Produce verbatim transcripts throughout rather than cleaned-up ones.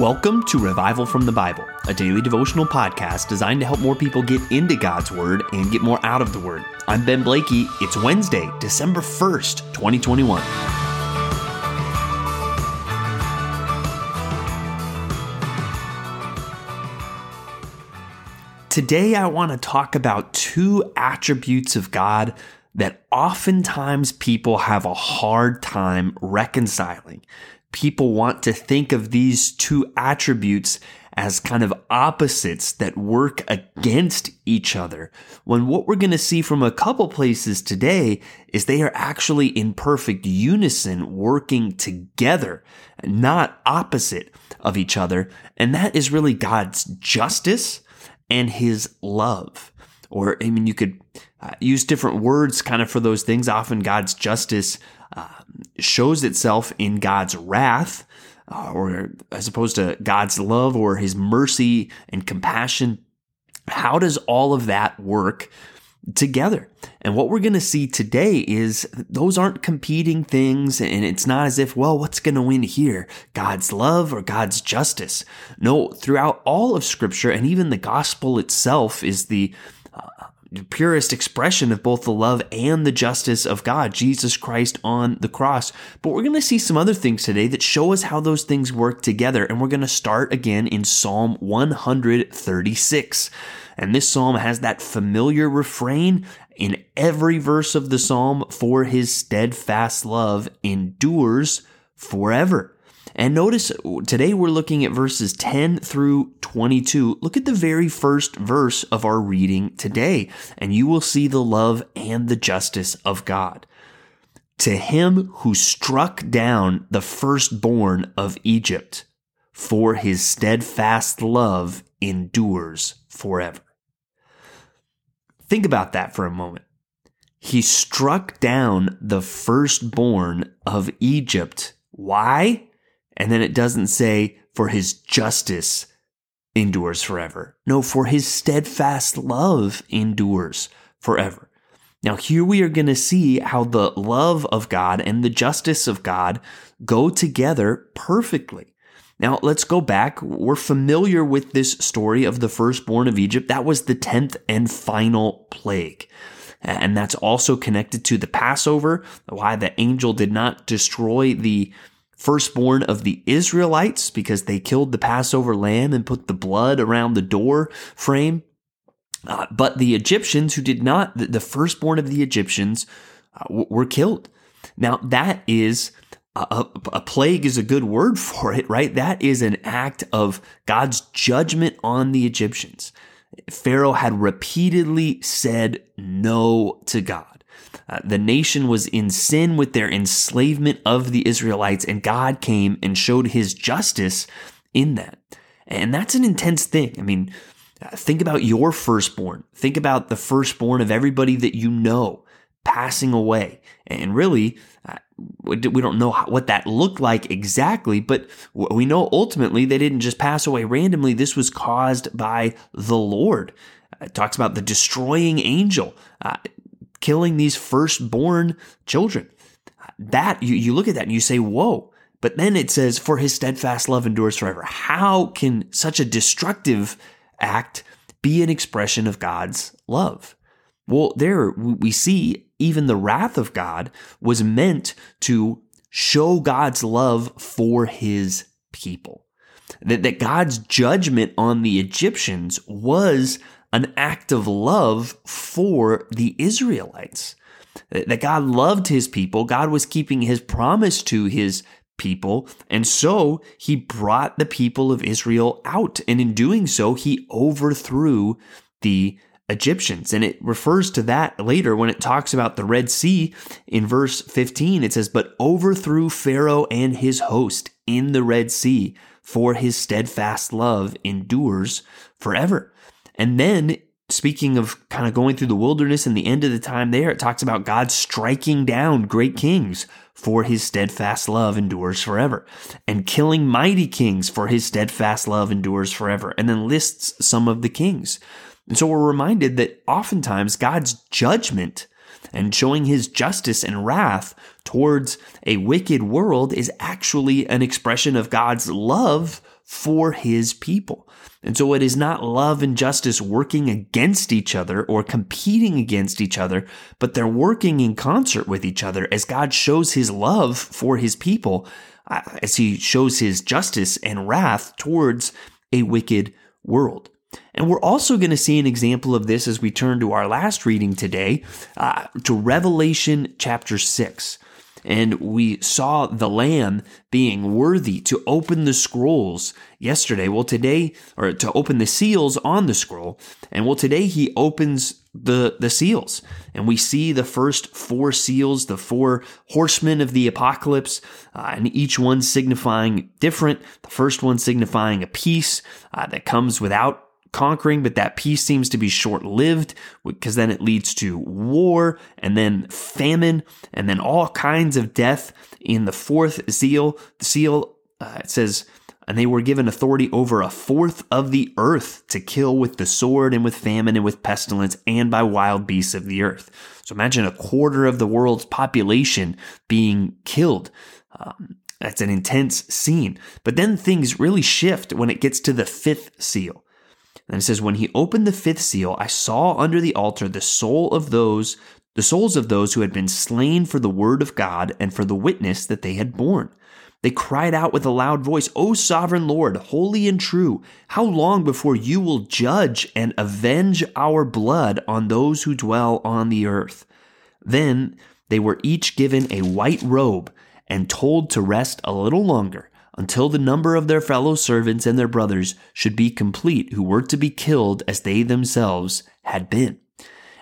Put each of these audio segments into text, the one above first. Welcome to Revival from the Bible, a daily devotional podcast designed to help more people get into God's Word and get more out of the Word. I'm Ben Blakey. It's Wednesday, December first, twenty twenty-one. Today, I want to talk about two attributes of God that oftentimes people have a hard time reconciling. People want to think of these two attributes as kind of opposites that work against each other, when what we're going to see from a couple places today is they are actually in perfect unison, working together, not opposite of each other. And that is really God's justice and his love. Or, I mean, you could uh, use different words kind of for those things. Often God's justice Uh, shows itself in God's wrath, uh, or as opposed to God's love or his mercy and compassion. How does all of that work together? And what we're going to see today is those aren't competing things, and it's not as if, well, what's going to win here, God's love or God's justice? No, throughout all of Scripture, and even the gospel itself is the uh, the purest expression of both the love and the justice of God, Jesus Christ on the cross. But we're going to see some other things today that show us how those things work together. And we're going to start again in Psalm one thirty-six. And this psalm has that familiar refrain in every verse of the psalm, "For his steadfast love endures forever." And notice today we're looking at verses ten through twenty-two. Look at the very first verse of our reading today, and you will see the love and the justice of God. To him who struck down the firstborn of Egypt, for his steadfast love endures forever. Think about that for a moment. He struck down the firstborn of Egypt. Why? And then it doesn't say, for his justice endures forever. No, for his steadfast love endures forever. Now, here we are going to see how the love of God and the justice of God go together perfectly. Now, let's go back. We're familiar with this story of the firstborn of Egypt. That was the tenth and final plague. And that's also connected to the Passover, why the angel did not destroy the firstborn of the Israelites, because they killed the Passover lamb and put the blood around the door frame. Uh, but the Egyptians who did not, the firstborn of the Egyptians uh, were killed. Now that is, a, a plague is a good word for it, right? That is an act of God's judgment on the Egyptians. Pharaoh had repeatedly said no to God. Uh, the nation was in sin with their enslavement of the Israelites, and God came and showed his justice in that. And that's an intense thing. I mean, uh, think about your firstborn. Think about the firstborn of everybody that you know passing away. And really, uh, we don't know how, what that looked like exactly, but we know ultimately they didn't just pass away randomly. This was caused by the Lord. Uh, it talks about the destroying angel. Uh, killing these firstborn children. That, you, you look at that and you say, whoa. But then it says, for his steadfast love endures forever. How can such a destructive act be an expression of God's love? Well, there we see even the wrath of God was meant to show God's love for his people. That, that God's judgment on the Egyptians was an act of love for the Israelites, that God loved his people. God was keeping his promise to his people. And so he brought the people of Israel out. And in doing so, he overthrew the Egyptians. And it refers to that later when it talks about the Red Sea in verse fifteen. It says, but overthrew Pharaoh and his host in the Red Sea, for his steadfast love endures forever. And then, speaking of kind of going through the wilderness and the end of the time there, it talks about God striking down great kings, for his steadfast love endures forever, and killing mighty kings, for his steadfast love endures forever, and then lists some of the kings. And so we're reminded that oftentimes God's judgment and showing his justice and wrath towards a wicked world is actually an expression of God's love for his people. And so it is not love and justice working against each other or competing against each other, but they're working in concert with each other as God shows his love for his people, as he shows his justice and wrath towards a wicked world. And we're also going to see an example of this as we turn to our last reading today, uh, to Revelation chapter six. And we saw the Lamb being worthy to open the scrolls yesterday. Well, today, or to open the seals on the scroll. And well, today he opens the, the seals. And we see the first four seals, the four horsemen of the apocalypse, uh, and each one signifying different. The first one signifying a peace uh, that comes without conquering, but that peace seems to be short-lived because then it leads to war and then famine and then all kinds of death. In the fourth seal, the seal uh, it says, and they were given authority over a fourth of the earth to kill with the sword and with famine and with pestilence and by wild beasts of the earth. So imagine a quarter of the world's population being killed. Um, that's an intense scene. But then things really shift when it gets to the fifth seal. And it says, when he opened the fifth seal, I saw under the altar the soul of those, the souls of those who had been slain for the word of God and for the witness that they had borne. They cried out with a loud voice, O sovereign Lord, holy and true, how long before you will judge and avenge our blood on those who dwell on the earth? Then they were each given a white robe and told to rest a little longer, until the number of their fellow servants and their brothers should be complete, who were to be killed as they themselves had been.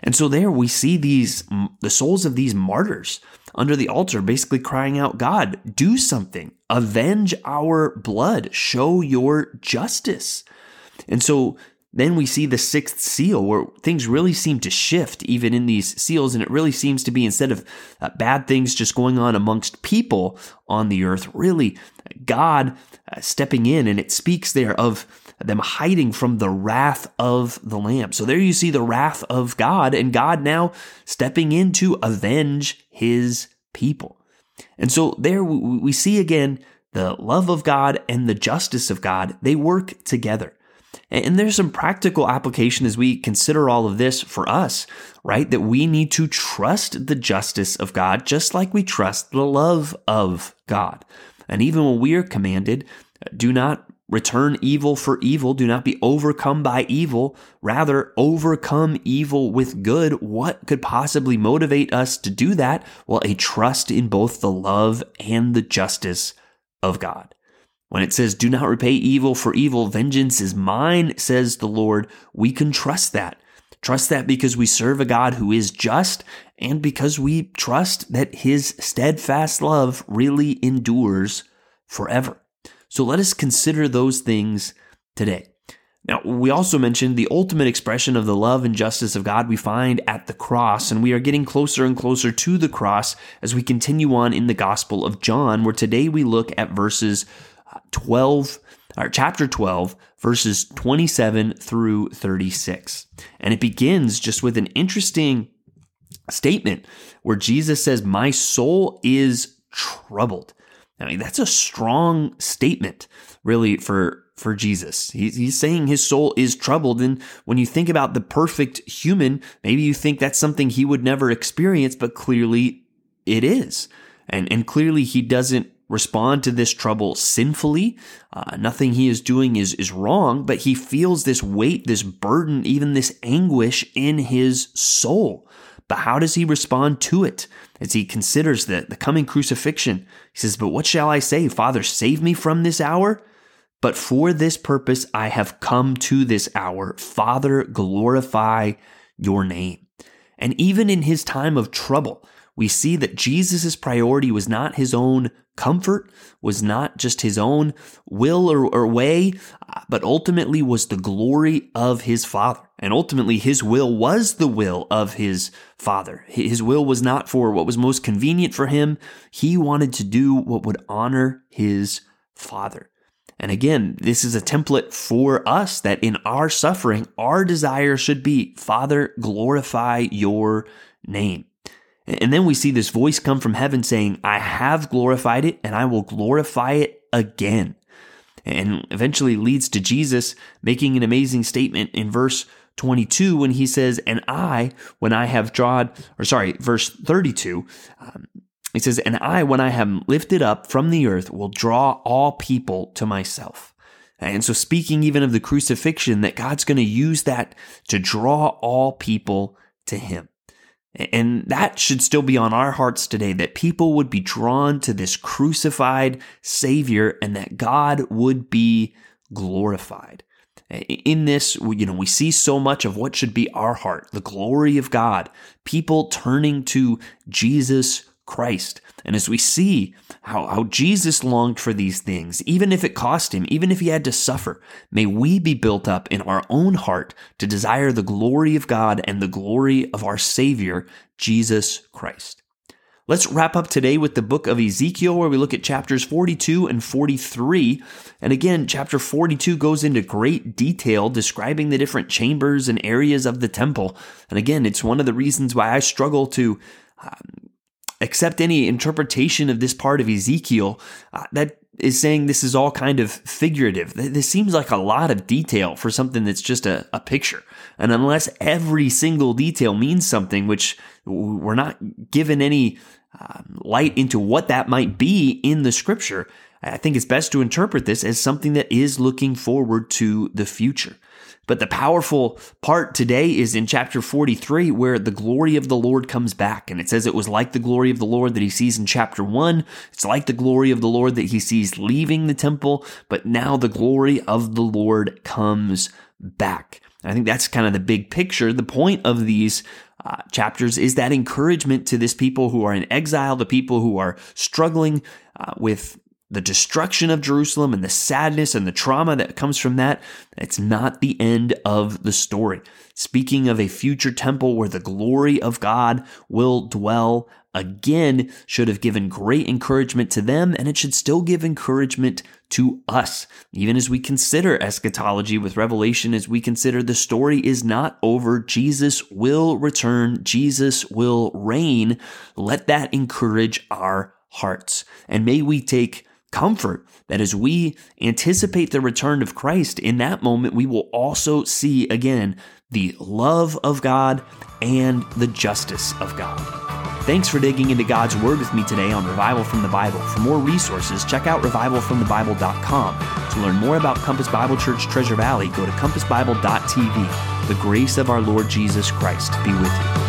And so there we see these the souls of these martyrs under the altar basically crying out, God, do something, avenge our blood, show your justice. And so then we see the sixth seal where things really seem to shift even in these seals, and it really seems to be instead of uh, bad things just going on amongst people on the earth, really God uh, stepping in, and it speaks there of them hiding from the wrath of the Lamb. So there you see the wrath of God, and God now stepping in to avenge his people. And so there we see again the love of God and the justice of God, they work together. And there's some practical application as we consider all of this for us, right? That we need to trust the justice of God just like we trust the love of God. And even when we are commanded, do not return evil for evil, do not be overcome by evil, rather overcome evil with good. What could possibly motivate us to do that? Well, a trust in both the love and the justice of God. When it says, do not repay evil for evil, vengeance is mine, says the Lord, we can trust that. Trust that because we serve a God who is just, and because we trust that his steadfast love really endures forever. So let us consider those things today. Now, we also mentioned the ultimate expression of the love and justice of God we find at the cross, and we are getting closer and closer to the cross as we continue on in the Gospel of John, where today we look at verses twelve, or chapter twelve, verses twenty-seven through thirty-six. And it begins just with an interesting statement where Jesus says, my soul is troubled. I mean, that's a strong statement, really, for, for Jesus. He's, he's saying his soul is troubled. And when you think about the perfect human, maybe you think that's something he would never experience, but clearly it is. And, and clearly he doesn't respond to this trouble sinfully. Uh, nothing he is doing is, is wrong, but he feels this weight, this burden, even this anguish in his soul. But how does he respond to it as he considers the, the coming crucifixion? He says, but what shall I say? Father, save me from this hour? But for this purpose I have come to this hour. Father, glorify your name. And even in his time of trouble, we see that Jesus' priority was not his own comfort, was not just his own will or, or way, but ultimately was the glory of his Father. And ultimately, his will was the will of his Father. His will was not for what was most convenient for him. He wanted to do what would honor his Father. And again, this is a template for us that in our suffering, our desire should be, Father, glorify your name. And then we see this voice come from heaven saying, I have glorified it and I will glorify it again. and eventually leads to Jesus making an amazing statement in verse twenty-two when he says, and I, when I have drawn, or sorry, verse thirty-two, um, he says, and I, when I am lifted up from the earth, will draw all people to myself. And so speaking even of the crucifixion, that God's going to use that to draw all people to him. And that should still be on our hearts today, that people would be drawn to this crucified Savior and that God would be glorified. In this, you know, we see so much of what should be our heart, the glory of God, people turning to Jesus Christ. And as we see how, how Jesus longed for these things, even if it cost him, even if he had to suffer, may we be built up in our own heart to desire the glory of God and the glory of our Savior, Jesus Christ. Let's wrap up today with the book of Ezekiel, where we look at chapters forty-two and forty-three. And again, chapter forty-two goes into great detail describing the different chambers and areas of the temple. And again, it's one of the reasons why I struggle to um, accept any interpretation of this part of Ezekiel uh, that is saying this is all kind of figurative. This seems like a lot of detail for something that's just a, a picture. And unless every single detail means something, which we're not given any um, light into what that might be in the scripture, I think it's best to interpret this as something that is looking forward to the future. But the powerful part today is in chapter forty-three, where the glory of the Lord comes back. And it says it was like the glory of the Lord that he sees in chapter one. It's like the glory of the Lord that he sees leaving the temple. But now the glory of the Lord comes back. I think that's kind of the big picture. The point of these Uh, chapters is that encouragement to this people who are in exile, the people who are struggling uh, with the destruction of Jerusalem and the sadness and the trauma that comes from that. It's not the end of the story. Speaking of a future temple where the glory of God will dwell again should have given great encouragement to them, and it should still give encouragement to us. Even as we consider eschatology with Revelation, as we consider the story is not over, Jesus will return, Jesus will reign. Let that encourage our hearts. And may we take comfort that as we anticipate the return of Christ, in that moment we will also see again the love of God and the justice of God. Thanks for digging into God's Word with me today on Revival from the Bible. For more resources, check out revival from the bible dot com. To learn more about Compass Bible Church Treasure Valley, go to compass bible dot t v. The grace of our Lord Jesus Christ be with you.